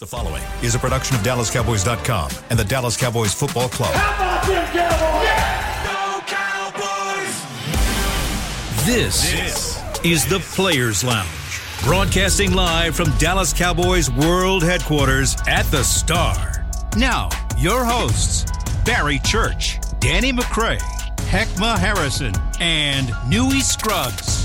The following is a production of DallasCowboys.com and the Dallas Cowboys Football Club. How about them, Cowboys? Yeah! Go Cowboys! This is the Players' Lounge, broadcasting live from Dallas Cowboys World Headquarters at the Star. Now, your hosts, Barry Church, Danny McCray, Heckmann Harrison, and Newy Scruggs.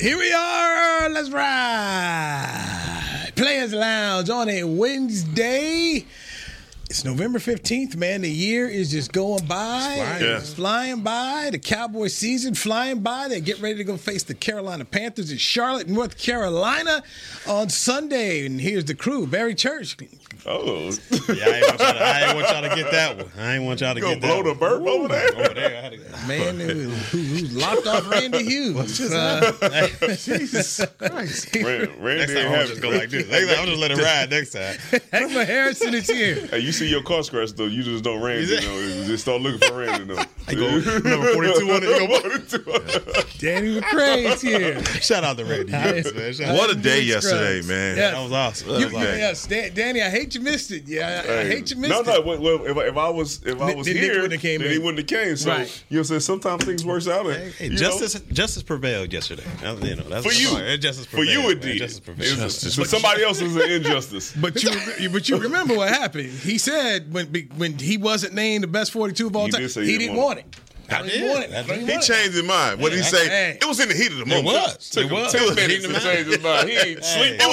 Here we are. Let's ride. Players Lounge on a Wednesday. It's November 15th, man. The year is just going by. It's flying by. The Cowboy season flying by. They get ready to go face the Carolina Panthers in Charlotte, North Carolina on Sunday. And here's the crew. Barry Church. Oh. Yeah, I ain't want y'all to get that one. Go blow the burp over there. Man, who's lopped off Randy Hughes. Jesus Christ. Next time I'll just go like this. Next time I'll just let it ride next time. Heckmann Harrison is here. Hey, you see your car scratch, though. You just don't Randy, though. Just start looking for Randy, though. I go number 42 on it. Danny McCray is here. Shout out to Randy. What a day yesterday, man. Yes. That was awesome. Danny, I hate you missed it. No, well, if I was here, then he wouldn't have came. So, you know, sometimes things works out. And, justice prevailed yesterday. You know, that's for you. Justice prevailed. For you, it did. For somebody else, it was an injustice. But you remember what happened. He said when he wasn't named the best 42 of all time, he didn't want it. He changed his mind. What did he say? It was in the heat of the moment. It was. Took him 10 minutes to change his mind. He ain't sleep. I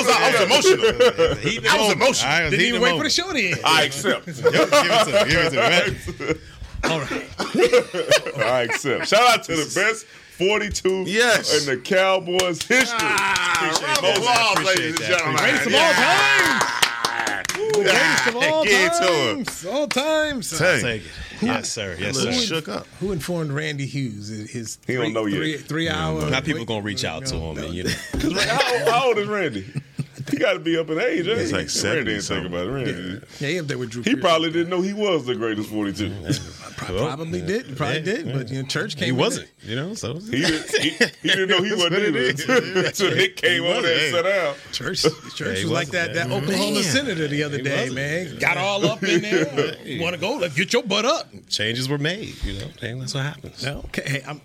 was emotional. I didn't even wait for the show to end. I accept. Give it to me. All right. I accept. Shout out to the best 42 in the Cowboys history. Ladies and gentlemen. Greatest of all time. All times. Yes, sir. Shook up. Who informed Randy Hughes? He don't know yet. 3 hours. Now people going to reach out to him. You know. How old is Randy? He got to be up in age. He's like 70. Randy didn't think about it. He up there with Drew. He probably didn't know he was the greatest 42. Probably did. But you know, Church came. He wasn't. You know, so he didn't know he wasn't in it. So Nick came on there and sat down. Church was like that Oklahoma senator the other day, man. Got all up in there. Want to go? Get your butt up. Changes were made. You know, that's what happens. Okay, hey, I'm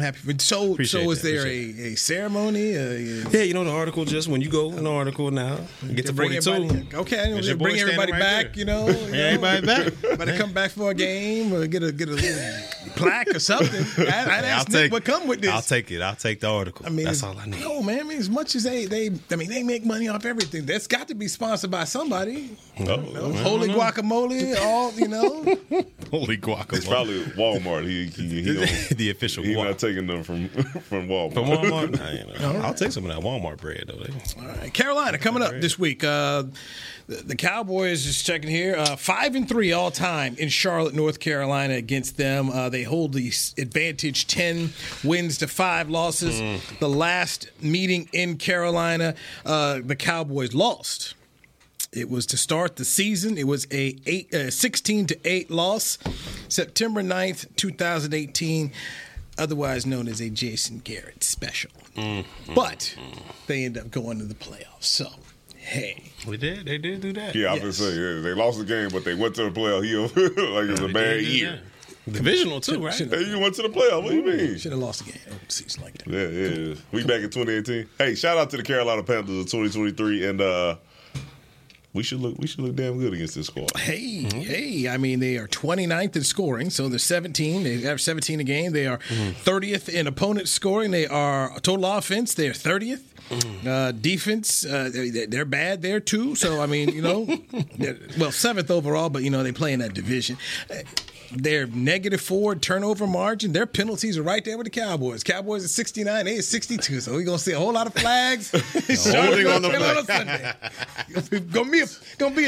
happy. So is there a ceremony? Yeah, you know the article. Just when you go in the article now, get to 42. Okay, just bring everybody back. You know, everybody back. But to come back for a game. Get a little plaque or something. I'd ask Nick what come with this. I'll take it. I'll take the article. I mean, that's all I need. No, man. I mean, as much as they make money off everything. That's got to be sponsored by somebody. Holy guacamole, all you know. Holy guacamole. It's probably Walmart. He the official. He's not taking them from Walmart. From Walmart. Nah, you know. I'll take some of that Walmart bread though. All right, Carolina coming up this week. The Cowboys just checking here. 5-3 all time in Charlotte, North Carolina against them. They hold the advantage 10 wins to 5 losses. The last meeting in Carolina, the Cowboys lost. It was to start the season. It was a 16-8 loss, September 9th, 2018, otherwise known as a Jason Garrett special. But they end up going to the playoffs. So, hey. We did. They did do that. Yeah, I was going to say, they lost the game, but they went to the playoff heel like it was a bad year. Divisional, too, right? You went to the playoff. What do you mean? Should have lost the game. Season like that. Yeah. We back in 2018. Hey, shout out to the Carolina Panthers of 2023, and we should look damn good against this squad. Hey, I mean, they are 29th in scoring, so they're 17. They have 17 a game. They are 30th in opponent scoring. They are total offense. They are 30th. Defense, they're bad there too. So I mean, you know, well 7th overall, but you know they play in that division. They're -4 turnover margin. Their penalties are right there with the Cowboys. Cowboys are 69, they are 62. So we're gonna see a whole lot of flags. Holding on the flag. It's gonna be a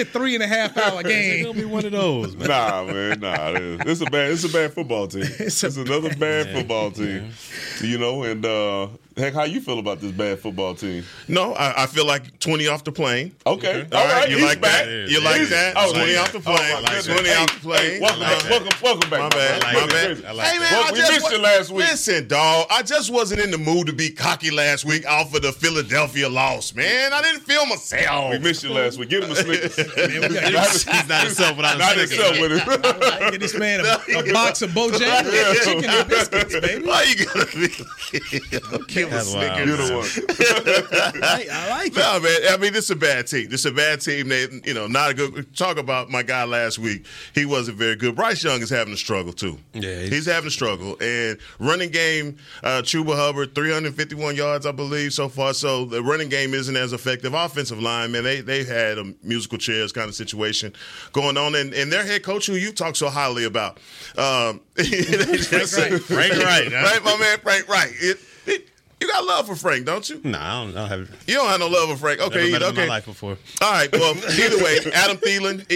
3.5 hour game. It's gonna be one of those. Man. Nah. It's a bad football team. It's another bad football team. You know, and Heck, how you feel about this bad football team? No, I feel like 20 off the plane. Okay. All right. You like back. That? You like that? Oh, 20 off the plane. Oh, like 20 off the plane. Welcome back. My bad. Hey, man, we missed you last week. Listen, dog, I just wasn't in the mood to be cocky last week off of the Philadelphia loss, man. I didn't feel myself. We missed you last week. Give him a Snickers. He's not himself without a Snickers. Not himself with it. I get this man a box of Bojangles, chicken and biscuits, baby. Why you got to be... Give a Snickers. You're the one. I like it. No, man. I mean, this is a bad team. They, not a good. Talk about my guy last week. He wasn't very good. Bryce Young is having a struggle, too. Yeah. He's having a struggle. And running game, Chuba Hubbard, 351 yards, I believe, so far. So the running game isn't as effective. Offensive line, man, they had a musical chairs kind of situation going on. And their head coach, who you talk so highly about, Frank Reich. Right, my man, Frank Reich. You got love for Frank, don't you? No, I don't have. You don't have no love for Frank. Okay, never met him in my life before. All right. Well, either way, Adam Thielen,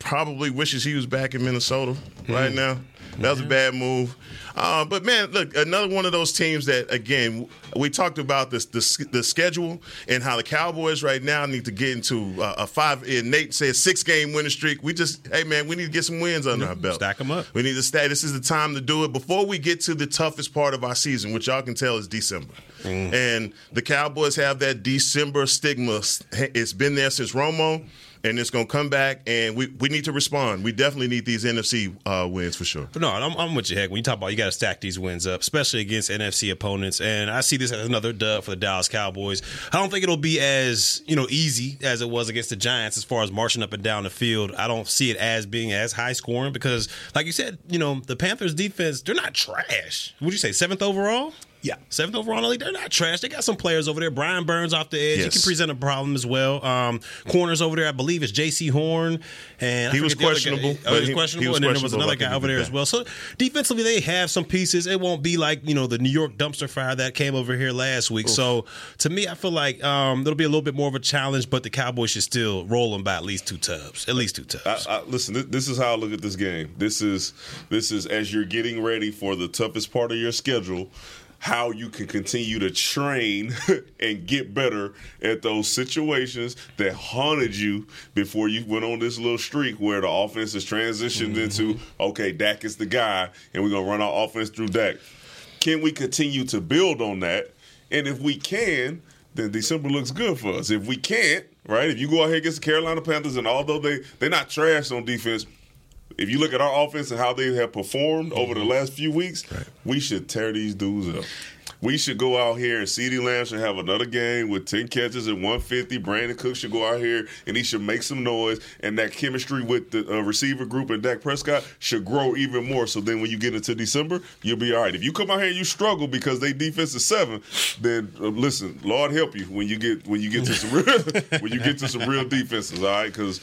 probably wishes he was back in Minnesota right now. That was a bad move. But, man, look, another one of those teams that, again, we talked about this, the schedule and how the Cowboys right now need to get into a five. And Nate said 6-game winning streak. We need to get some wins under our belt. Stack them up. We need to stack. This is the time to do it before we get to the toughest part of our season, which y'all can tell is December. And the Cowboys have that December stigma. It's been there since Romo. And it's going to come back, and we need to respond. We definitely need these NFC wins for sure. But no, I'm with you, Heck. When you talk about you got to stack these wins up, especially against NFC opponents. And I see this as another dub for the Dallas Cowboys. I don't think it'll be as easy as it was against the Giants as far as marching up and down the field. I don't see it as being as high scoring because, like you said, the Panthers defense, they're not trash. Would you say 7th overall? Yeah, 7th overall in the league. They're not trash. They got some players over there. Brian Burns off the edge. Yes. He can present a problem as well. Corners over there, I believe it's J.C. Horn. And he was questionable. And then there was another guy over there as well. So defensively, they have some pieces. It won't be like, the New York dumpster fire that came over here last week. Oof. So to me, I feel like it'll be a little bit more of a challenge, but the Cowboys should still roll them by at least two tubs. Listen, this is how I look at this game. This is as you're getting ready for the toughest part of your schedule, how you can continue to train and get better at those situations that haunted you before you went on this little streak where the offense is transitioned into, okay, Dak is the guy, and we're going to run our offense through Dak. Can we continue to build on that? And if we can, then December looks good for us. If we can't, right, if you go out here against the Carolina Panthers, and although they're not trash on defense, if you look at our offense and how they have performed over the last few weeks, we should tear these dudes up. We should go out here and CeeDee Lamb should have another game with 10 catches and 150. Brandon Cooks should go out here and he should make some noise. And that chemistry with the receiver group and Dak Prescott should grow even more. So then when you get into December, you'll be all right. If you come out here and you struggle because they defense is 7, then listen, Lord help you when you get to some real defenses. All right, because.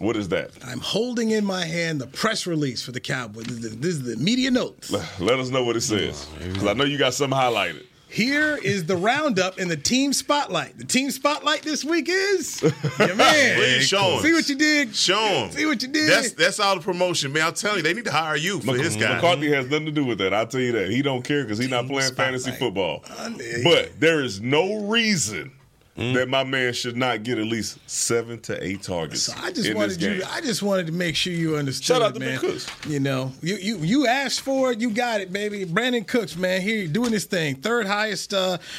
What is that? I'm holding in my hand the press release for the Cowboys. This is the media notes. Let us know what it says, because I know you got something highlighted. Here is the roundup and the team spotlight. The team spotlight this week is your man. Please show him. See what you did. Show him. See what you did. That's all the promotion, man. I'm telling you, they need to hire you for his guy. McCarthy has nothing to do with that. I'll tell you that. He don't care because he's not playing fantasy football. But there is no reason that my man should not get at least 7 to 8 targets. So I just wanted to make sure you understood. Shout out to Brandon Cooks. You asked for it, you got it, baby. Brandon Cooks, man, here doing his thing. Third highest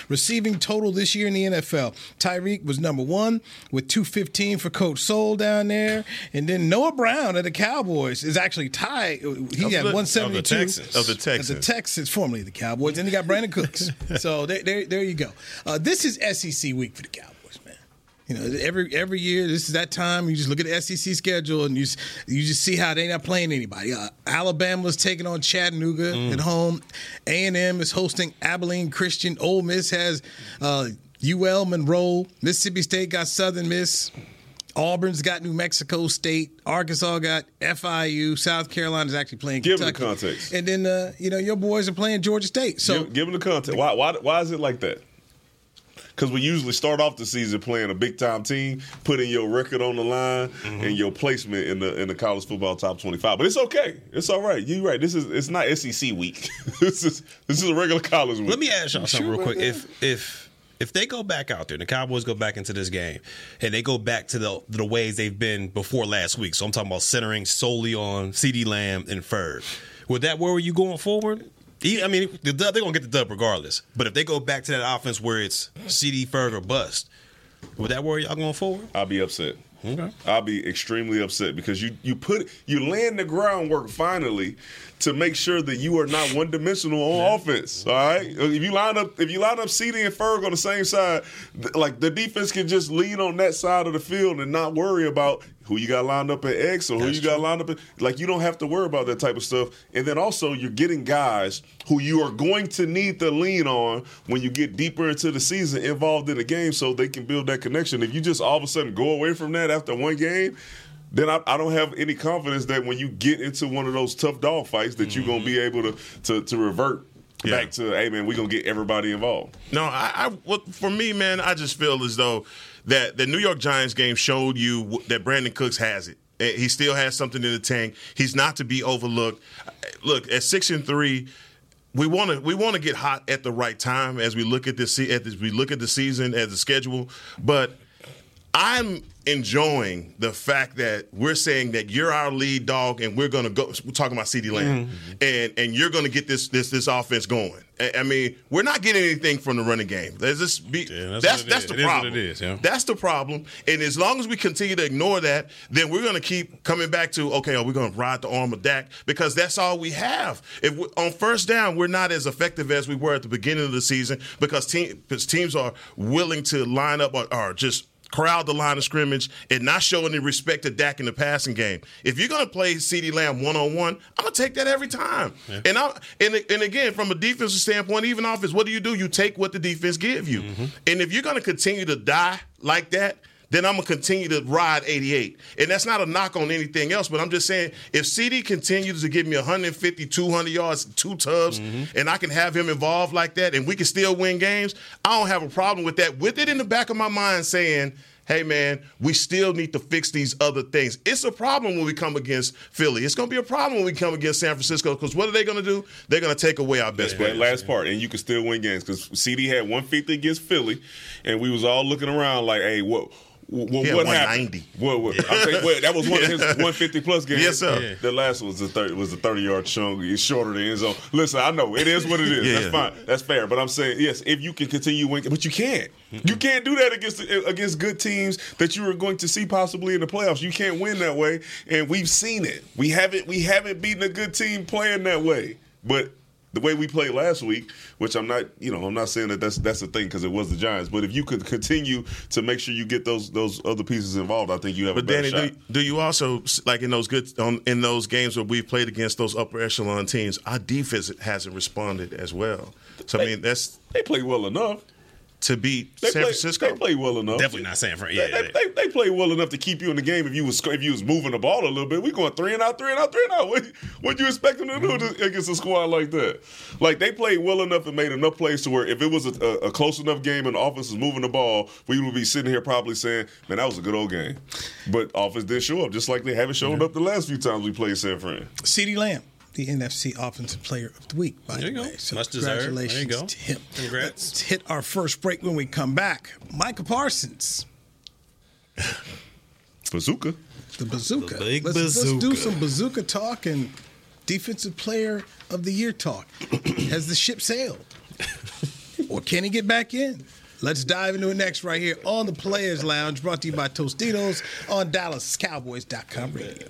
receiving total this year in the NFL. Tyreek was number 1 with 215 for Coach Soul down there, and then Noah Brown of the Cowboys is actually tied. He had 172 of the Texans, formerly the Cowboys. Then they got Brandon Cooks. So there you go. This is SEC week for the Cowboys, man. Every year, this is that time. You just look at the SEC schedule and you just see how they're not playing anybody. Alabama's taking on Chattanooga at home. A&M is hosting Abilene Christian. Ole Miss has UL Monroe. Mississippi State got Southern Miss. Auburn's got New Mexico State. Arkansas got FIU. South Carolina's actually playing Kentucky. Give them the context. And then, your boys are playing Georgia State. So give them the context. Why is it like that? because we usually start off the season playing a big-time team, putting your record on the line and your placement in the college football top 25. But it's okay. It's all right. You're right. It's not SEC week. This is a regular college week. Let me ask y'all something real quick. If they go back out there, the Cowboys go back into this game, and they go back to the ways they've been before last week. So I'm talking about centering solely on CeeDee Lamb and Ferg. Would that where were you going forward? I mean, the dub, they're going to get the dub regardless. But if they go back to that offense where it's CeeDee, Ferg, or bust, would that worry y'all going forward? I'll be upset. Okay. I'll be extremely upset because you land the groundwork finally to make sure that you are not one dimensional on offense. All right, if you line up CeeDee and Ferg on the same side, like the defense can just lean on that side of the field and not worry about who you got lined up at X or who you got lined up at. Like you don't have to worry about that type of stuff. And then also you're getting guys who you are going to need to lean on when you get deeper into the season involved in the game, so they can build that connection. If you just all of a sudden go away from that after one game, then I don't have any confidence that when you get into one of those tough dog fights that you're going to be able to revert back to, hey, man, we're going to get everybody involved. No, for me, man, I just feel as though that the New York Giants game showed you that Brandon Cooks has it. He still has something in the tank. He's not to be overlooked. Look, at 6-3, we want to get hot at the right time as we look at the season, as the schedule, but I'm enjoying the fact that we're saying that you're our lead dog and we're going to go. We're talking about CeeDee Lamb, and you're going to get this offense going. I mean, we're not getting anything from the running game. That's the problem. That's the problem. And as long as we continue to ignore that, then we're going to keep coming back to, okay, are we going to ride the arm of Dak? Because that's all we have. If on first down, we're not as effective as we were at the beginning of the season because teams are willing to line up or just crowd the line of scrimmage and not show any respect to Dak in the passing game. If you're going to play CeeDee Lamb one-on-one, I'm going to take that every time. Yeah. And again, from a defensive standpoint, even offense, what do? You take what the defense give you. Mm-hmm. And if you're going to continue to die like that, then I'm going to continue to ride 88. And that's not a knock on anything else, but I'm just saying if CeeDee continues to give me 150, 200 yards, two tubs, and I can have him involved like that and we can still win games, I don't have a problem with that. With it in the back of my mind saying, hey, man, we still need to fix these other things. It's a problem when we come against Philly. It's going to be a problem when we come against San Francisco because what are they going to do? They're going to take away our best players. That last part, and you can still win games because CeeDee had 150 against Philly, and we was all looking around like, hey, what happened? That was one of his 150-plus games. Yes, sir. Yeah. The last one was the 30-yard chunk. It's shorter than end zone. Listen, I know. It is what it is. Yeah. That's fine. That's fair. But I'm saying, yes, if you can continue winning. But you can't. You can't do that against good teams that you are going to see possibly in the playoffs. You can't win that way, and we've seen it. We haven't beaten a good team playing that way. But the way we played last week, which I'm not saying that that's the thing because it was the Giants. But if you could continue to make sure you get those other pieces involved, I think you have a better shot. But Danny, do you also like in those games where we've played against those upper echelon teams, our defense hasn't responded as well. So I mean, they played well enough to beat San Francisco. They played well enough. Definitely not San Francisco. Yeah, they played well enough to keep you in the game if you was moving the ball a little bit. We going 3 and out. What you expect them to do against a squad like that? Like they played well enough and made enough plays to where if it was a close enough game and the offense was moving the ball, we would be sitting here probably saying, "Man, that was a good old game." But offense didn't show up, just like they haven't shown up the last few times we played San Fran. CeeDee Lamb, the NFC Offensive Player of the Week, by the way. So congratulations to him. Congrats. Let's hit our first break. When we come back, Micah Parsols. Bazooka. The bazooka. The big bazooka. Let's do some bazooka talk and Defensive Player of the Year talk. Has the ship sailed? Or can he get back in? Let's dive into it next right here on the Players Lounge, brought to you by Tostitos on DallasCowboys.com radio.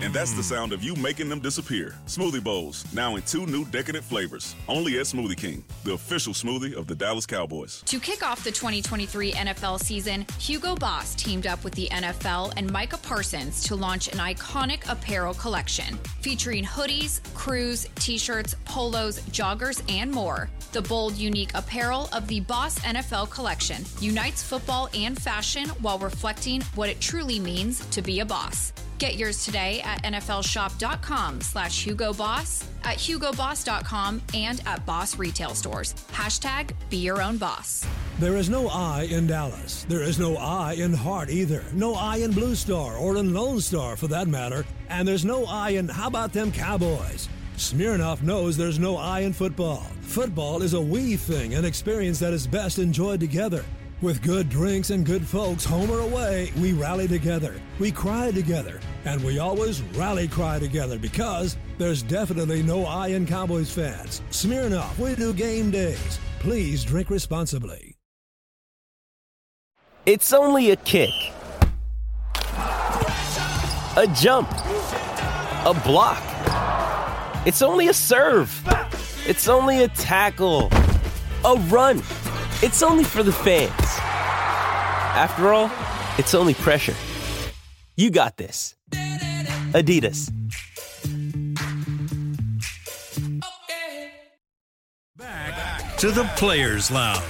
And that's the sound of you making them disappear. Smoothie Bowls, now in two new decadent flavors. Only at Smoothie King, the official smoothie of the Dallas Cowboys. To kick off the 2023 NFL season, Hugo Boss teamed up with the NFL and Micah Parsols to launch an iconic apparel collection featuring hoodies, crews, t-shirts, polos, joggers, and more. The bold, unique apparel of the Boss NFL collection unites football and fashion while reflecting what it truly means to be a boss. Get yours today at nflshop.com/Hugo Boss, at hugoboss.com, and at Boss retail stores. # be your own boss. There is no I in Dallas. There is no I in Hart either. No I in Blue Star or in Lone Star for that matter. And there's no I in how about them Cowboys? Smirnoff knows there's no I in football. Football is a we thing, an experience that is best enjoyed together. With good drinks and good folks, home or away, we rally together, we cry together, and we always rally cry together because there's definitely no I in Cowboys fans. Smirnoff, we do game days. Please drink responsibly. It's only a kick. A jump. A block. It's only a serve. It's only a tackle. A run. It's only for the fans. After all, it's only pressure. You got this. Adidas. Back to the Players Lounge.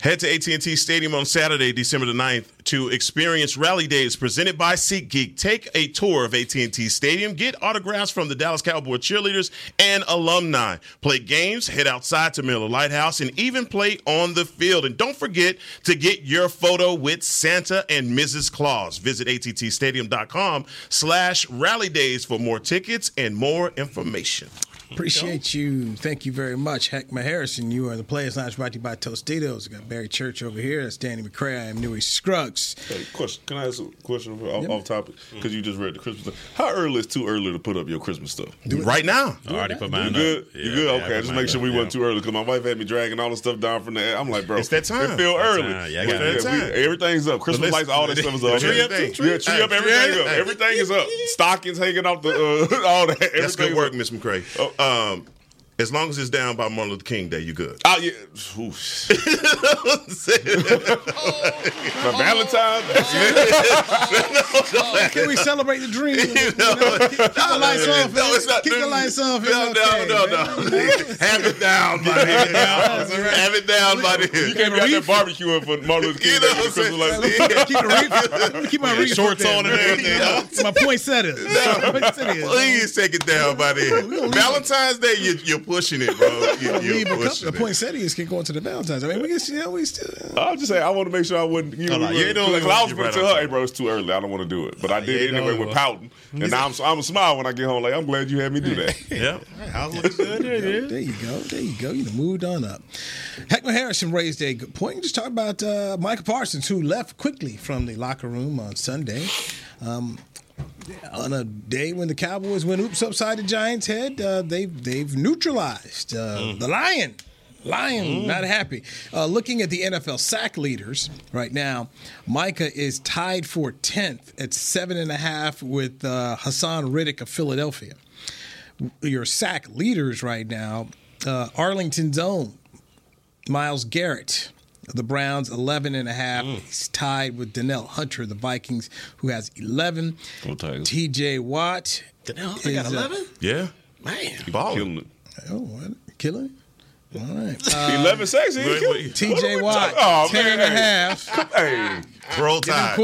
Head to AT&T Stadium on Saturday, December the 9th, to experience Rally Days presented by SeatGeek. Take a tour of AT&T Stadium, get autographs from the Dallas Cowboy cheerleaders and alumni, play games, head outside to Miller Lighthouse, and even play on the field. And don't forget to get your photo with Santa and Mrs. Claus. Visit attstadium.com/Rally Days for more tickets and more information. Appreciate you. Thank you very much, Heckmann Harrison. You are the Players Lounge brought to you by Tostitos. We got Barry Church over here. That's Danny McCray. I am Newy Scruggs. Hey, question. Can I ask a question off topic? Because you just read the Christmas stuff. How early is too early to put up your Christmas stuff? Right now. I already put mine up. You good? You good? Okay, just make sure we weren't too early because my wife had me dragging all the stuff down from the. I'm like, bro, it's that time. It feels early. Yeah, it's that time. Everything's up. Christmas lights, all that stuff is up. Tree up, everything up. Everything is up. Stockings hanging off the all that. That's good work, Miss McCray. As long as it's down by Martin Luther King Day, you good. Oh, yeah. Valentine's Day. Can we celebrate the dream? Keep the lights off. Have it down, buddy. Have it down, buddy. You can't be out there barbecuing for Martin Luther King Day. Keep my shorts on and everything. My poinsettias. Please take it down, buddy. Valentine's Day, you're pushing it, bro. You're pushing it. The poinsettias can go into the Valentine's. I mean, we can still. I'm just saying, I want to make sure I wouldn't. I was going to tell her, hey, bro, it's too early. I don't want to do it. But I did it anyway with pouting. And now I'm going to smile when I get home. Like, I'm glad you had me do that. Yeah. Right, there you go. You moved on up. Heckmann Harrison raised a good point. Just talk about Micah Parsols, who left quickly from the locker room on Sunday. On a day when the Cowboys went oops upside the Giants' head, they've neutralized the Lion. Not happy. Looking at the NFL sack leaders right now, Micah is tied for 10th at 7.5 with Hassan Riddick of Philadelphia. Your sack leaders right now, Arlington's own Myles Garrett. The Browns, 11.5. He's tied with Danielle Hunter, the Vikings, who has 11. TJ Watt. Danielle Hunter got 11? Yeah. Man. Killing it. Oh, what? Killing it? All right. 11 sacks. TJ Watt, 10.5. Hey, roll tide.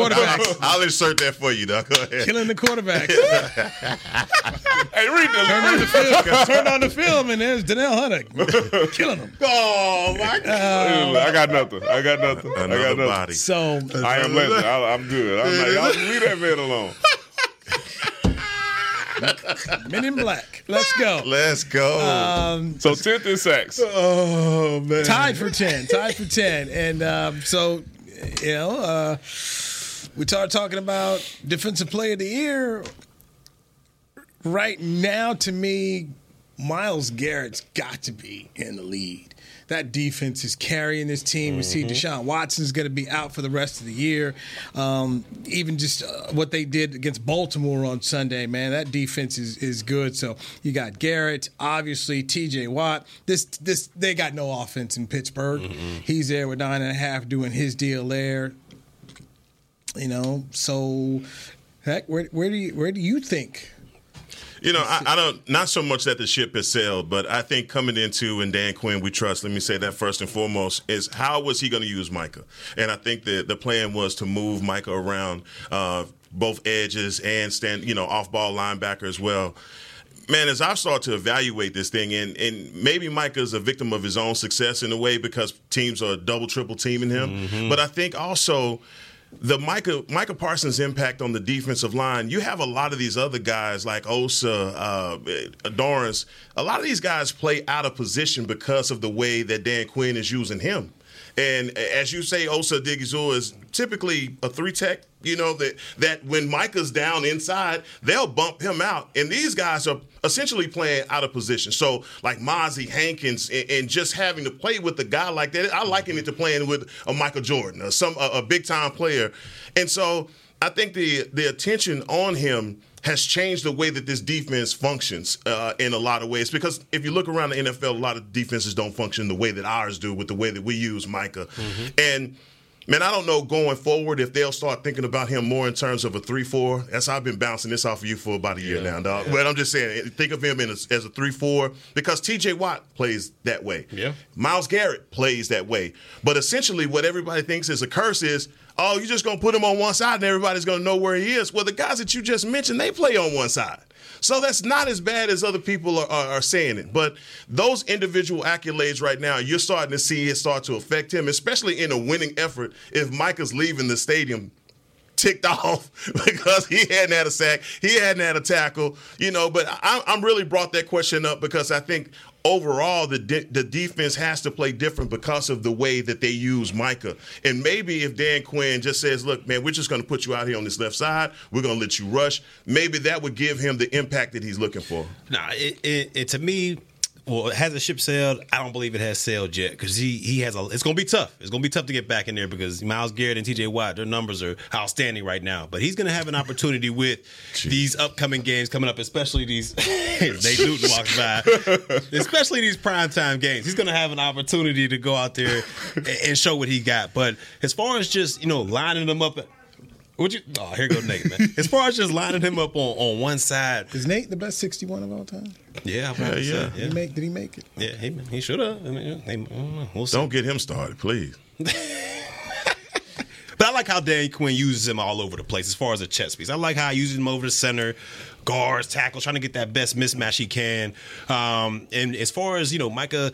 I'll insert that for you, dog. Go ahead. Killing the quarterback. Hey, turn on the film, and there's Danielle Hunter. Killing him. Oh, my God. I got nothing. Another body. So, I am legend. I'm good. I'm like, y'all leave that man alone. Men in Black. Let's go. Let's go. So 10th and sacks. Oh, man. Tied for 10. And we started talking about Defensive Player of the Year. Right now, to me, Myles Garrett's got to be in the lead. That defense is carrying this team. We see Deshaun Watson's going to be out for the rest of the year. Even just what they did against Baltimore on Sunday, man, that defense is good. So you got Garrett, obviously TJ Watt. This they got no offense in Pittsburgh. Mm-hmm. He's there with 9.5 doing his deal there. You know, so heck, where do you think? You know, I don't. Not so much that the ship has sailed, but I think coming into and Dan Quinn, we trust. Let me say that first and foremost is how was he going to use Micah? And I think that the plan was to move Micah around both edges and stand, you know, off ball linebacker as well. Man, as I've started to evaluate this thing, and maybe Micah's a victim of his own success in a way because teams are double, triple teaming him. Mm-hmm. But I think also. The Micah Parsons' impact on the defensive line, you have a lot of these other guys like Osa, Dorrance. A lot of these guys play out of position because of the way that Dan Quinn is using him. And as you say, Osa Odighizuwa is typically a three-tech. You know, that when Micah's down inside, they'll bump him out. And these guys are essentially playing out of position. So, like Mozzie Hankins and just having to play with a guy like that, I liken it to playing with a Michael Jordan or a big-time player. And so I think the attention on him has changed the way that this defense functions in a lot of ways. Because if you look around the NFL, a lot of defenses don't function the way that ours do with the way that we use Micah. Mm-hmm. And man, I don't know going forward if they'll start thinking about him more in terms of a 3-4. That's I've been bouncing this off of you for about a year now, dog. Yeah. But I'm just saying, think of him as a 3-4 because TJ Watt plays that way. Yeah, Myles Garrett plays that way. But essentially what everybody thinks is a curse is, oh, you're just going to put him on one side and everybody's going to know where he is. Well, the guys that you just mentioned, they play on one side. So that's not as bad as other people are saying it. But those individual accolades right now, you're starting to see it start to affect him, especially in a winning effort if Micah's leaving the stadium ticked off because he hadn't had a sack, he hadn't had a tackle. You know, but I'm really brought that question up because I think overall the defense has to play different because of the way that they use Micah. And maybe if Dan Quinn just says, look, man, we're just going to put you out here on this left side. We're going to let you rush. Maybe that would give him the impact that he's looking for. Nah, it to me, well, has the ship sailed? I don't believe it has sailed yet because he has a. It's going to be tough. It's going to be tough to get back in there because Myles Garrett and TJ Watt, their numbers are outstanding right now. But he's going to have an opportunity with these upcoming games coming up, especially these. They do walk by, especially these primetime games. He's going to have an opportunity to go out there and show what he got. But as far as just lining them up. Here goes Nate, man. As far as just lining him up on one side. Is Nate the best 61 of all time? Yeah. Yeah. Did he make it? Yeah, he should have. I mean, I don't know. We'll see. Don't get him started, please. But I like how Dan Quinn uses him all over the place as far as a chess piece. I like how he uses him over the center, guards, tackles, trying to get that best mismatch he can. And as far as, Micah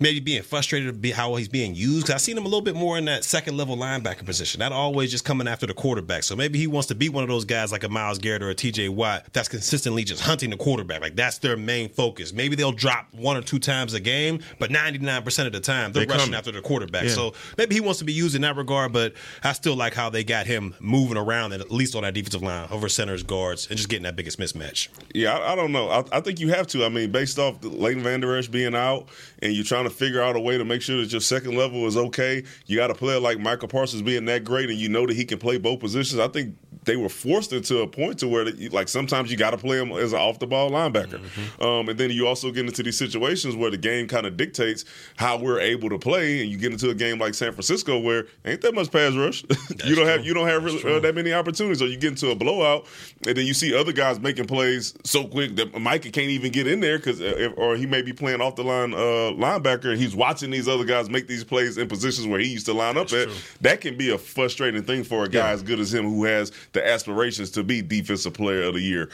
maybe being frustrated at how he's being used. Because I've seen him a little bit more in that second-level linebacker position. Not always just coming after the quarterback. So maybe he wants to be one of those guys like a Myles Garrett or a T.J. Watt that's consistently just hunting the quarterback. Like, that's their main focus. Maybe they'll drop one or two times a game, but 99% of the time they're rushing after the quarterback. Yeah. So maybe he wants to be used in that regard, but I still like how they got him moving around, at least on that defensive line, over centers, guards, and just getting that biggest mismatch. Yeah, I don't know. I think you have to. I mean, based off Leighton Vander Esch being out and you're trying to figure out a way to make sure that your second level is okay. You got a player like Micah Parsons being that great, and you know that he can play both positions. I think they were forced into a point to where, like, sometimes you got to play him as an off-the-ball linebacker. Mm-hmm. And then you also get into these situations where the game kind of dictates how we're able to play, and you get into a game like San Francisco where ain't that much pass rush. you don't have that many opportunities, or you get into a blowout, and then you see other guys making plays so quick that Micah can't even get in there or he may be playing off-the-line linebacker. And he's watching these other guys make these plays in positions where he used to line up at. True. That can be a frustrating thing for a guy as good as him who has the aspirations to be Defensive Player of the Year.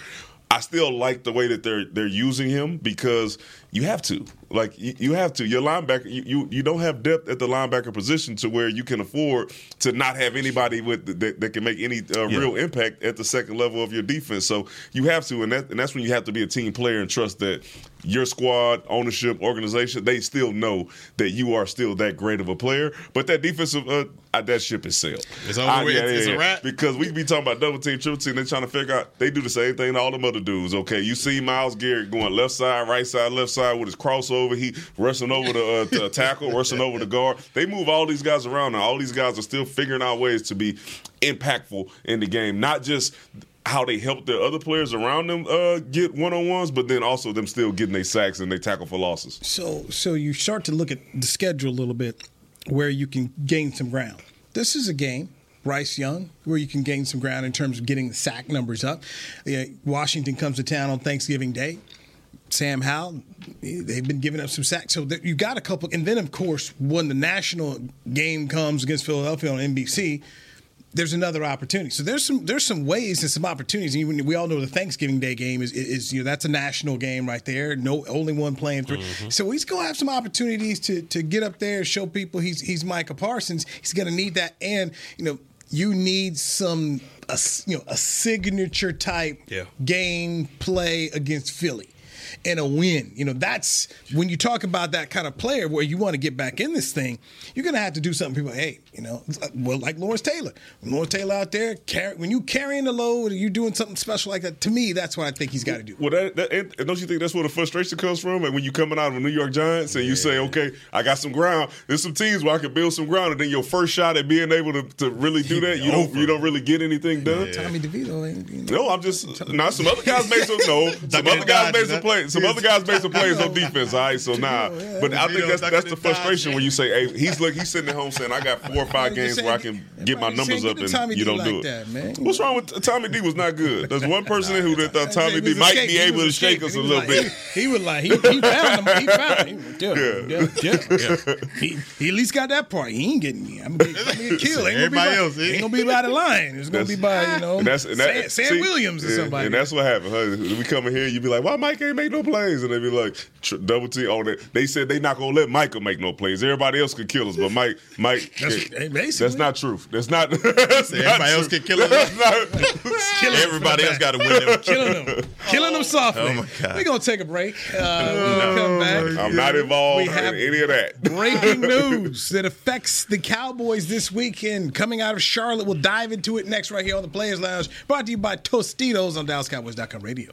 I still like the way that they're using him because You have to. Like, you have to. Your linebacker, you don't have depth at the linebacker position to where you can afford to not have anybody that can make any real impact at the second level of your defense. So you have to, and that's when you have to be a team player and trust that your squad, ownership, organization, they still know that you are still that great of a player. But that defensive, that ship is sailed. It's over with. It's a wrap. Because we be talking about double team, triple team, they're trying to figure out, they do the same thing to all them other dudes, okay? You see Myles Garrett going left side, right side, left side with his crossover. He rushing over the tackle, rushing over the guard. They move all these guys around, and all these guys are still figuring out ways to be impactful in the game, not just how they help their other players around them get one-on-ones, but then also them still getting their sacks and they tackle for losses. So you start to look at the schedule a little bit where you can gain some ground. This is a game, Bryce Young, where you can gain some ground in terms of getting the sack numbers up. Washington comes to town on Thanksgiving Day. Sam Howell, they've been giving up some sacks. So you got a couple. And then, of course, when the national game comes against Philadelphia on NBC, there's another opportunity. So there's some ways and some opportunities. Even we all know the Thanksgiving Day game is that's a national game right there. No, only one playing through. Mm-hmm. So he's going to have some opportunities to get up there and show people he's Micah Parsons. He's going to need that. And, you need a signature type game play against Philly. And a win. That's when you talk about that kind of player where you want to get back in this thing, you're going to have to do something. People, like Lawrence Taylor. When Lawrence Taylor out there, when you carrying the load or you're doing something special like that, to me, that's what I think he's got to do. Well, and don't you think that's where the frustration comes from? And when you're coming out of the New York Giants and you say, okay, I got some ground. There's some teams where I can build some ground, and then your first shot at being able to really do that, you don't really get anything done. Yeah. Tommy DeVito ain't. No, I'm just. Now, some other guys made some. No, some other guys made some plays. Some other guys made some plays on defense, all right? So, nah. But I think that's the frustration when you say, hey, he's sitting at home saying, I got 4 or 5 games where I can get my numbers up, and you don't do it. What's wrong with Tommy D was not good. There's one person who thought Tommy D might be able to shake us a little bit. He was like, he found him. He found him. He at least got that part. He ain't getting me. I'm going to get killed. Ain't going to be by the line. It's going to be by, Sam Williams or somebody. And that's what happened. We come in here, you be like, why Mike ain't make no plays, and they be like double T on it. They said they not gonna let Michael make no plays. Everybody else could kill us, but Mike, that's not true. That's not. That's everybody else can kill us. Everybody else got to win. Them. Killing them softly. Oh my God. We're gonna take a break. Come back. I'm not involved in any of that. Breaking news that affects the Cowboys this weekend coming out of Charlotte. We'll dive into it next right here on the Players Lounge. Brought to you by Tostitos on DallasCowboys.com radio.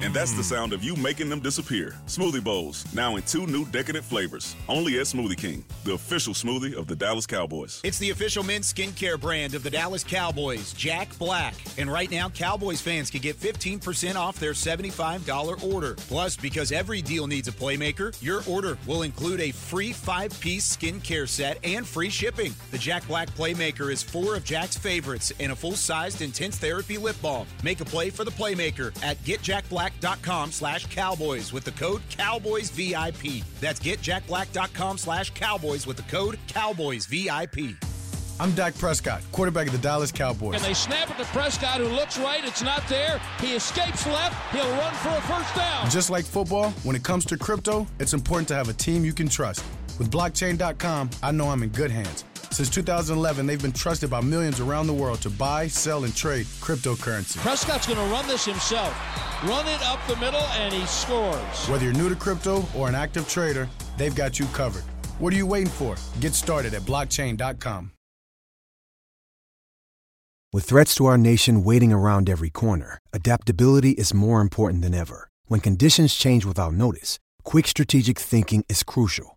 And that's the sound of you making them disappear. Smoothie Bowls, now in 2 new decadent flavors. Only at Smoothie King, the official smoothie of the Dallas Cowboys. It's the official men's skincare brand of the Dallas Cowboys, Jack Black. And right now, Cowboys fans can get 15% off their $75 order. Plus, because every deal needs a playmaker, your order will include a free 5-piece skincare set and free shipping. The Jack Black Playmaker is 4 of Jack's favorites and a full-sized intense therapy lip balm. Make a play for the Playmaker at getjackblack.com/Cowboys with the code CowboysVIP. That's getjackblack.com/Cowboys with the code CowboysVIP. I'm Dak Prescott, quarterback of the Dallas Cowboys. And they snap it to Prescott, who looks right. It's not there. He escapes left. He'll run for a first down. Just like football, when it comes to crypto, it's important to have a team you can trust. With Blockchain.com, I know I'm in good hands. Since 2011, they've been trusted by millions around the world to buy, sell, and trade cryptocurrency. Prescott's going to run this himself. Run it up the middle, and he scores. Whether you're new to crypto or an active trader, they've got you covered. What are you waiting for? Get started at blockchain.com. With threats to our nation waiting around every corner, adaptability is more important than ever. When conditions change without notice, quick strategic thinking is crucial,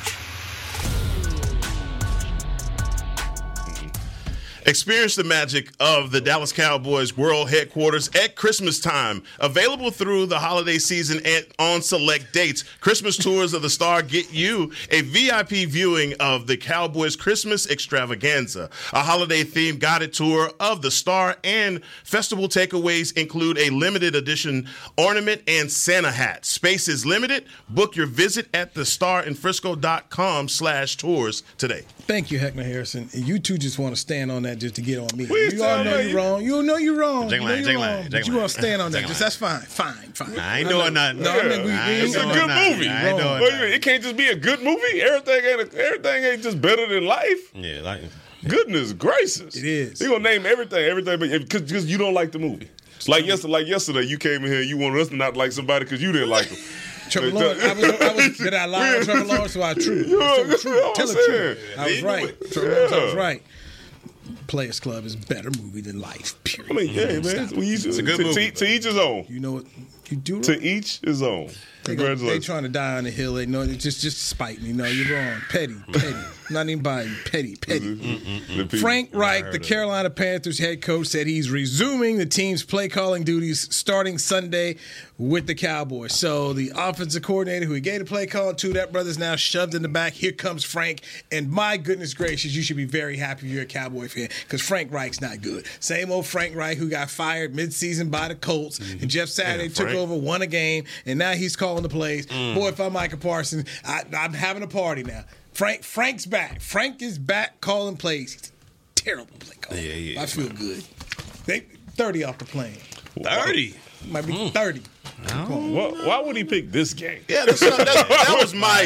Experience the magic of the Dallas Cowboys World Headquarters at Christmas time. Available through the holiday season and on select dates. Christmas tours of the Star get you a VIP viewing of the Cowboys Christmas extravaganza. A holiday-themed guided tour of the Star and festival takeaways include a limited edition ornament and Santa hat. Space is limited. Book your visit at thestarinfrisco.com/tours today. Thank you, Heckmann Harrison. You two just want to stand on that just to get on me. You all know you're wrong. You know you're wrong. But you want to stand on that. That's fine. Fine. I ain't doing nothing. No, it's a good movie. It can't just be a good movie. Everything ain't just better than life. Yeah, goodness gracious. It is. They're going to name everything because you don't like the movie. Like yesterday, you came in here and you wanted us to not like somebody because you didn't like them. Trevor Lawrence, did I lie on Trevor Lawrence? So I true. Tell the truth. I was right. Trevor Lawrence, I was right. Players Club is a better movie than life, period. I mean, yeah, man. It's a good movie. To each his own. You know what? You do right. To each his own. Congratulations. They trying to die on the hill. They know just spite me. No, you're wrong. Petty. Not even by you. Petty. Frank Reich, the Carolina Panthers head coach, said he's resuming the team's play calling duties starting Sunday with the Cowboys. So the offensive coordinator who he gave the play call to, that brother's now shoved in the back. Here comes Frank. And my goodness gracious, you should be very happy if you're a Cowboy fan because Frank Reich's not good. Same old Frank Reich who got fired midseason by the Colts. Mm-hmm. And Jeff Saturday took over, won a game, and now he's calling the plays. Boy, if I'm Micah Parsols, I'm having a party now. Frank's back. Frank is back calling plays. He's a terrible play call. I feel good. They 30 off the plane. 30? Might be 30. Why would he pick this game? Yeah, that was my.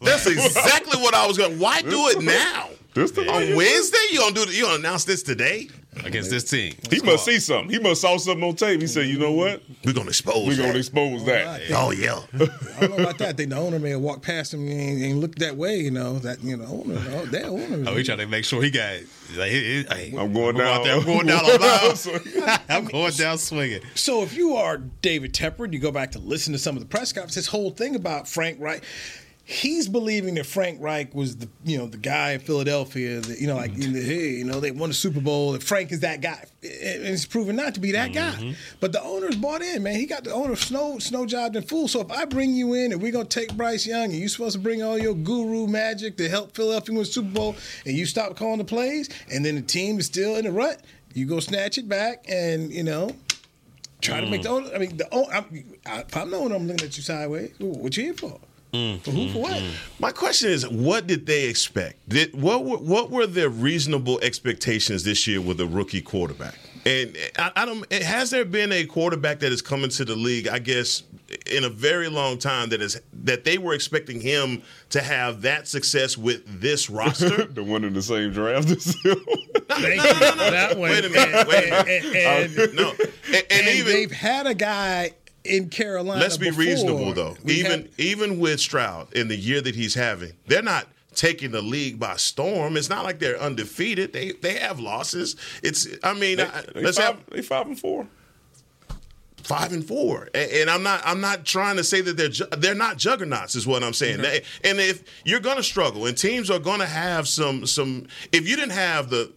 That's exactly what I was going to. Why do it now? On Wednesday, you gonna do? You gonna announce this today against this team? He must see something. He must saw something on tape. He said, "You know what? We're gonna expose that." Right. Oh yeah. I don't know about that. I think the owner may have walked past him and looked that way. You know that. You know, that owner. Oh, he trying to make sure he got. I'm going down swinging. So if you are David Tepper, you go back to listen to some of the press conference. This whole thing about Frank Reich. He's believing that Frank Reich was the guy in Philadelphia that they won the Super Bowl. That Frank is that guy, and it's proven not to be that guy. But the owner's bought in, man. He got the owner snow jobbed and fooled. So if I bring you in and we're gonna take Bryce Young and you're supposed to bring all your guru magic to help Philadelphia win the Super Bowl, and you stop calling the plays, and then the team is still in the rut, you go snatch it back, and try to make the owner. I mean, if I'm the owner, I'm looking at you sideways. What you here for? For who? For what? My question is, what did they expect? What were their reasonable expectations this year with a rookie quarterback? And I don't. Has there been a quarterback that has come into the league, I guess, in a very long time that they were expecting him to have that success with this roster? The one in the same draft. No. That one. Wait a minute. And they've had a guy. In Carolina, let's be reasonable though. Even with Stroud in the year that he's having, they're not taking the league by storm. It's not like they're undefeated. They have losses. They're 5-4. 5-4, and I'm not trying to say that they're not juggernauts, is what I'm saying. And if you're going to struggle, and teams are going to have some, if you didn't have the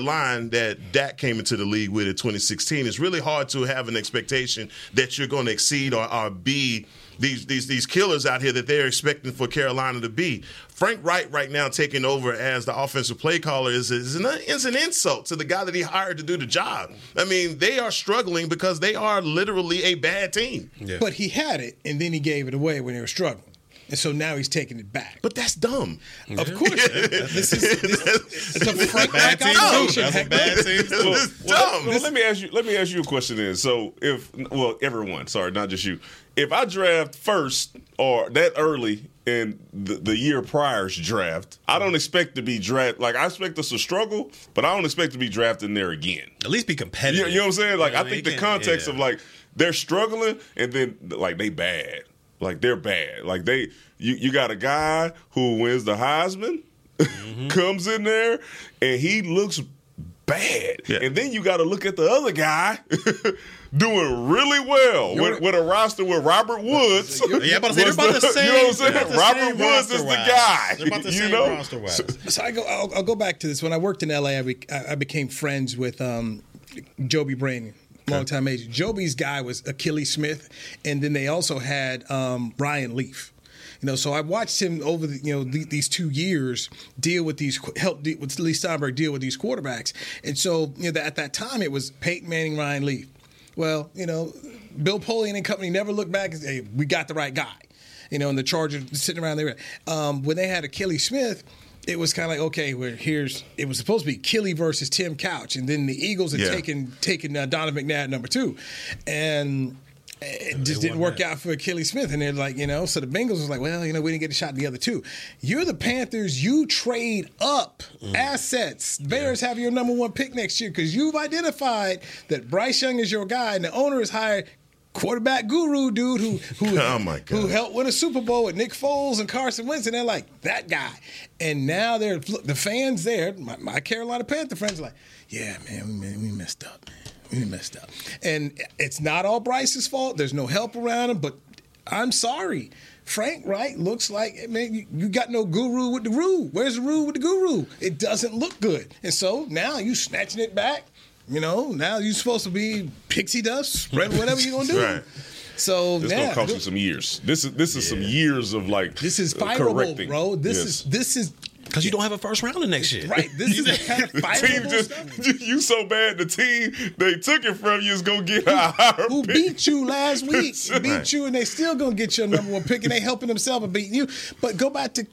line that Dak came into the league with in 2016, it's really hard to have an expectation that you're going to exceed or be these killers out here that they're expecting for Carolina to be. Frank Reich right now taking over as the offensive play caller is an insult to the guy that he hired to do the job. I mean, they are struggling because they are literally a bad team. Yeah. But he had it, and then he gave it away when they were struggling. And so now he's taking it back. But that's dumb. Yeah. Of course. This is a Frank Reich observation. That's a bad team. Well, let me ask you a question then. So not just you. If I draft first or that early in the year prior's draft, I don't expect to be drafted. Like, I expect us to struggle, but I don't expect to be drafted in there again. At least be competitive. You know what I'm saying? Like, I think the context of, like, they're struggling and then, like, they bad. Like, they're bad. Like, you got a guy who wins the Heisman, comes in there, and he looks bad. Yeah. And then you got to look at the other guy doing really well with a roster with Robert Woods. Yeah, but they're about the same. You know what I'm saying? Robert Woods is the guy. They're about the same roster-wise. So I'll go back to this. When I worked in L.A., I became friends with Joby Brain. Long-time agent. Joby's guy was Akili Smith, and then they also had Ryan Leaf. You know, so I watched him over these 2 years help Lee Steinberg deal with these quarterbacks. And so at that time it was Peyton Manning, Ryan Leaf. Well, Bill Polian and company never looked back and said, hey, we got the right guy. And the Chargers sitting around there. When they had Akili Smith, it was kind of like, okay, it was supposed to be Killy versus Tim Couch, and then the Eagles had taken Donovan McNabb #2, and it just didn't work out for Akili Smith. And they're like, so the Bengals was like, well, we didn't get a shot in the other two. You're the Panthers. You trade up assets. Bears have your #1 pick next year because you've identified that Bryce Young is your guy, and the owner has hired quarterback guru dude who helped win a Super Bowl with Nick Foles and Carson Wentz, and they're like, that guy. And now the fans there, my Carolina Panther friends are like, yeah, man, we messed up, man. We messed up. And it's not all Bryce's fault. There's no help around him, but I'm sorry. Frank Reich looks like, man, you got no guru with the rule. Where's the rule with the guru? It doesn't look good. And so now you snatching it back. Now you're supposed to be pixie dust, whatever you're going to do. Right. So this going to cost you some years. This is some years of, like, this is fireable, correcting. Bro. This is because you don't have a first rounder next year. Right. This is the kind of fireable stuff. You so bad, the team they took it from you is going to get a higher pick. Who beat you last week. Beat you, and they still going to get your #1 pick, and they helping themselves and beating you. But go back to,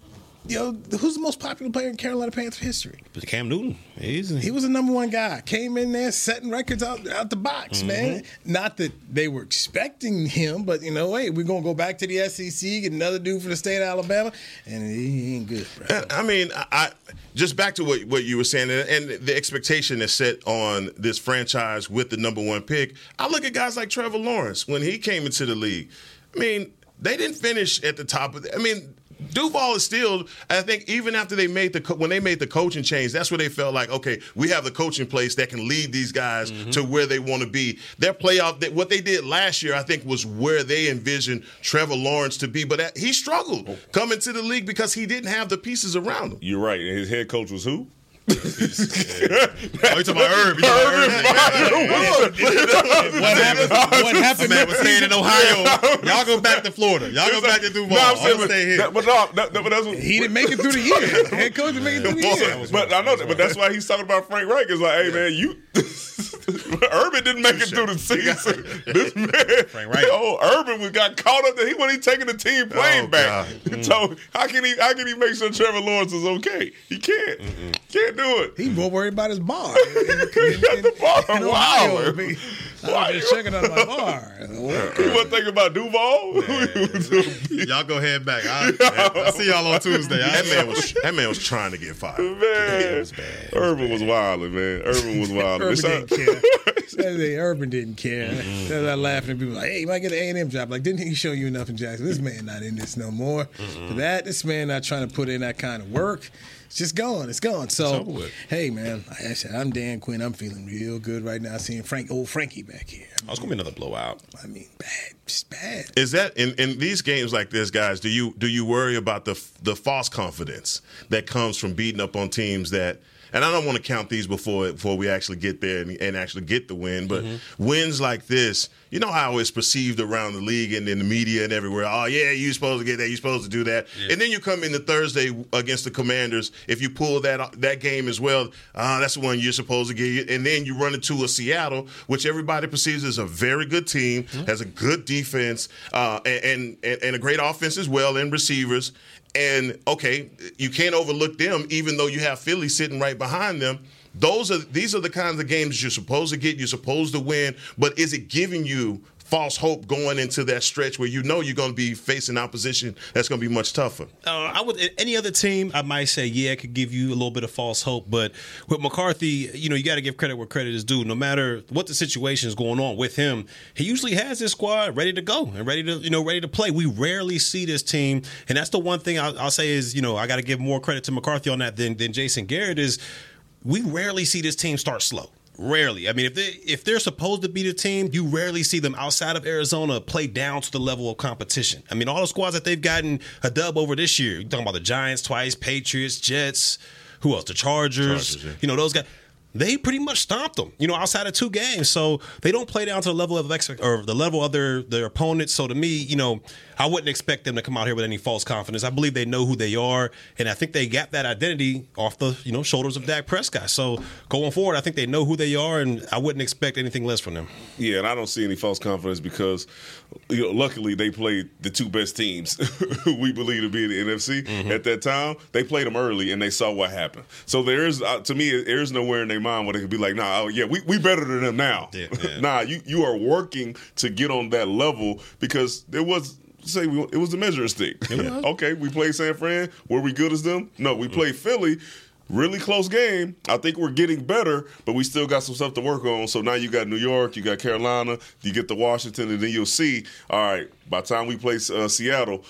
who's the most popular player in Carolina Panthers history? Cam Newton. He was the #1 guy. Came in there setting records out the box, man. Not that they were expecting him, but, hey, we're going to go back to the SEC, get another dude from the state of Alabama, and he ain't good, bro. I mean, I just back to what you were saying, and the expectation is set on this franchise with the #1 pick. I look at guys like Trevor Lawrence when he came into the league. I mean, they didn't finish at the top of the – I mean – Duval is still, I think, even after they made when they made the coaching change, that's where they felt like, okay, we have the coach in place that can lead these guys to where they want to be. Their playoff, what they did last year, I think, was where they envisioned Trevor Lawrence to be. But he struggled coming to the league because he didn't have the pieces around him. You're right. And his head coach was who? Oh, you're talking about Herb. What happened? Man was staying in Ohio. Y'all go back to Florida. Y'all go back to Duval. I'm going to stay here. He didn't make it through the year. Head coach didn't make it through the year. But I know that. But that's why he's talking about Frank Reich. It's like, hey, man, you. Urban didn't make it through the season. This man, Frank Reich. Urban got caught up that he wasn't taking the team playing back. So how can he make sure Trevor Lawrence is okay? He can't. Can't do it. He's more worried about his bar. He got the bar. Wow. I'm just checking out my bar. You want to think about Duval? Yeah. Y'all go head back. I'll see y'all on Tuesday. That man was trying to get fired. Man. Yeah, it was bad. Urban was wilding, man. Urban was wilding. Urban didn't care. Urban didn't care. That's why laughing at people like, hey, you might get an A&M job. Like, didn't he show you enough in Jackson? This man not in this no more. For that, this man not trying to put in that kind of work. It's just gone. It's gone. So, hey, man, I'm Dan Quinn. I'm feeling real good right now seeing Frankie back here. I mean, it's going to be another blowout. I mean, bad. Just bad. Is that in these games like this, guys, do you worry about the false confidence that comes from beating up on teams that – and I don't want to count these before we actually get there and actually get the win, but wins like this – you know how it's perceived around the league and in the media and everywhere. Oh, yeah, you're supposed to get that. You're supposed to do that. Yeah. And then you come into Thursday against the Commanders. If you pull that game as well, that's the one you're supposed to get. And then you run into a Seattle, which everybody perceives as a very good team, mm-hmm. has a good defense, and a great offense as well, and receivers. And, okay, you can't overlook them, even though you have Philly sitting right behind them. These are the kinds of games you're supposed to get, you're supposed to win, but is it giving you false hope going into that stretch where you know you're going to be facing opposition that's going to be much tougher? Any other team, I might say, yeah, it could give you a little bit of false hope, but with McCarthy, you know, you got to give credit where credit is due. No matter what the situation is going on with him, he usually has his squad ready to go and ready to play. We rarely see this team, and that's the one thing I'll say is, you know, I got to give more credit to McCarthy on that than Jason Garrett is. We rarely see this team start slow. Rarely. I mean, if they're supposed to be the team, you rarely see them outside of Arizona play down to the level of competition. I mean, all the squads that they've gotten a dub over this year, you're talking about the Giants twice, Patriots, Jets, who else? The Chargers, yeah. You know, those guys. They pretty much stomped them, you know, outside of two games. So they don't play down to the level of their opponents. So to me, you know, I wouldn't expect them to come out here with any false confidence. I believe they know who they are, and I think they got that identity off the, you know, shoulders of Dak Prescott. So going forward, I think they know who they are, and I wouldn't expect anything less from them. Yeah, and I don't see any false confidence because, you know, luckily they played the two best teams we believe to be in the NFC mm-hmm. at that time. They played them early, and they saw what happened. So there is, to me, there is nowhere in their mind where they could be like, nah, oh yeah, we better than them now. Yeah, yeah. Nah, you are working to get on that level because there was it was the measuring stick. Yeah. Okay, we played San Fran. Were we good as them? No, we played Philly. Really close game. I think we're getting better, but we still got some stuff to work on. So now you got New York, you got Carolina, you get to Washington, and then you'll see, all right, by the time we play Seattle,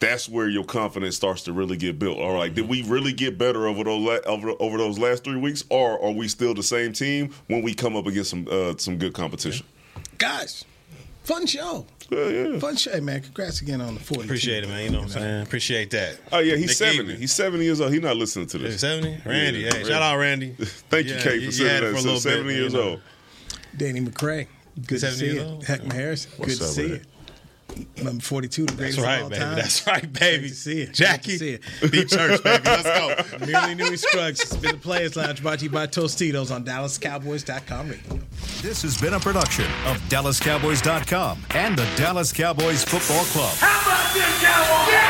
that's where your confidence starts to really get built. All right, did we really get better over those last 3 weeks, or are we still the same team when we come up against some good competition? Guys, fun show. Yeah. Fun show, man. Congrats again on the 40. Appreciate it, man. You know what I'm saying? Appreciate that. Oh, yeah, he's 70. He's 70 years old. He's not listening to this. 70? Randy. Yeah, hey, Randy. Shout out, Randy. Thank you, Kate, for saying that. So 70 years old. Danny McCray. Good to see it. Heckmann Harrison. Good to see it. Number 42, the greatest of all time. That's right, baby. That's right, baby. Jackie. B. Church, baby. Let's go. Merely Newy Scruggs. It's been the Players Lounge, brought to you by Tostitos on DallasCowboys.com radio. This has been a production of DallasCowboys.com and the Dallas Cowboys Football Club. How about this, Cowboys? Yeah!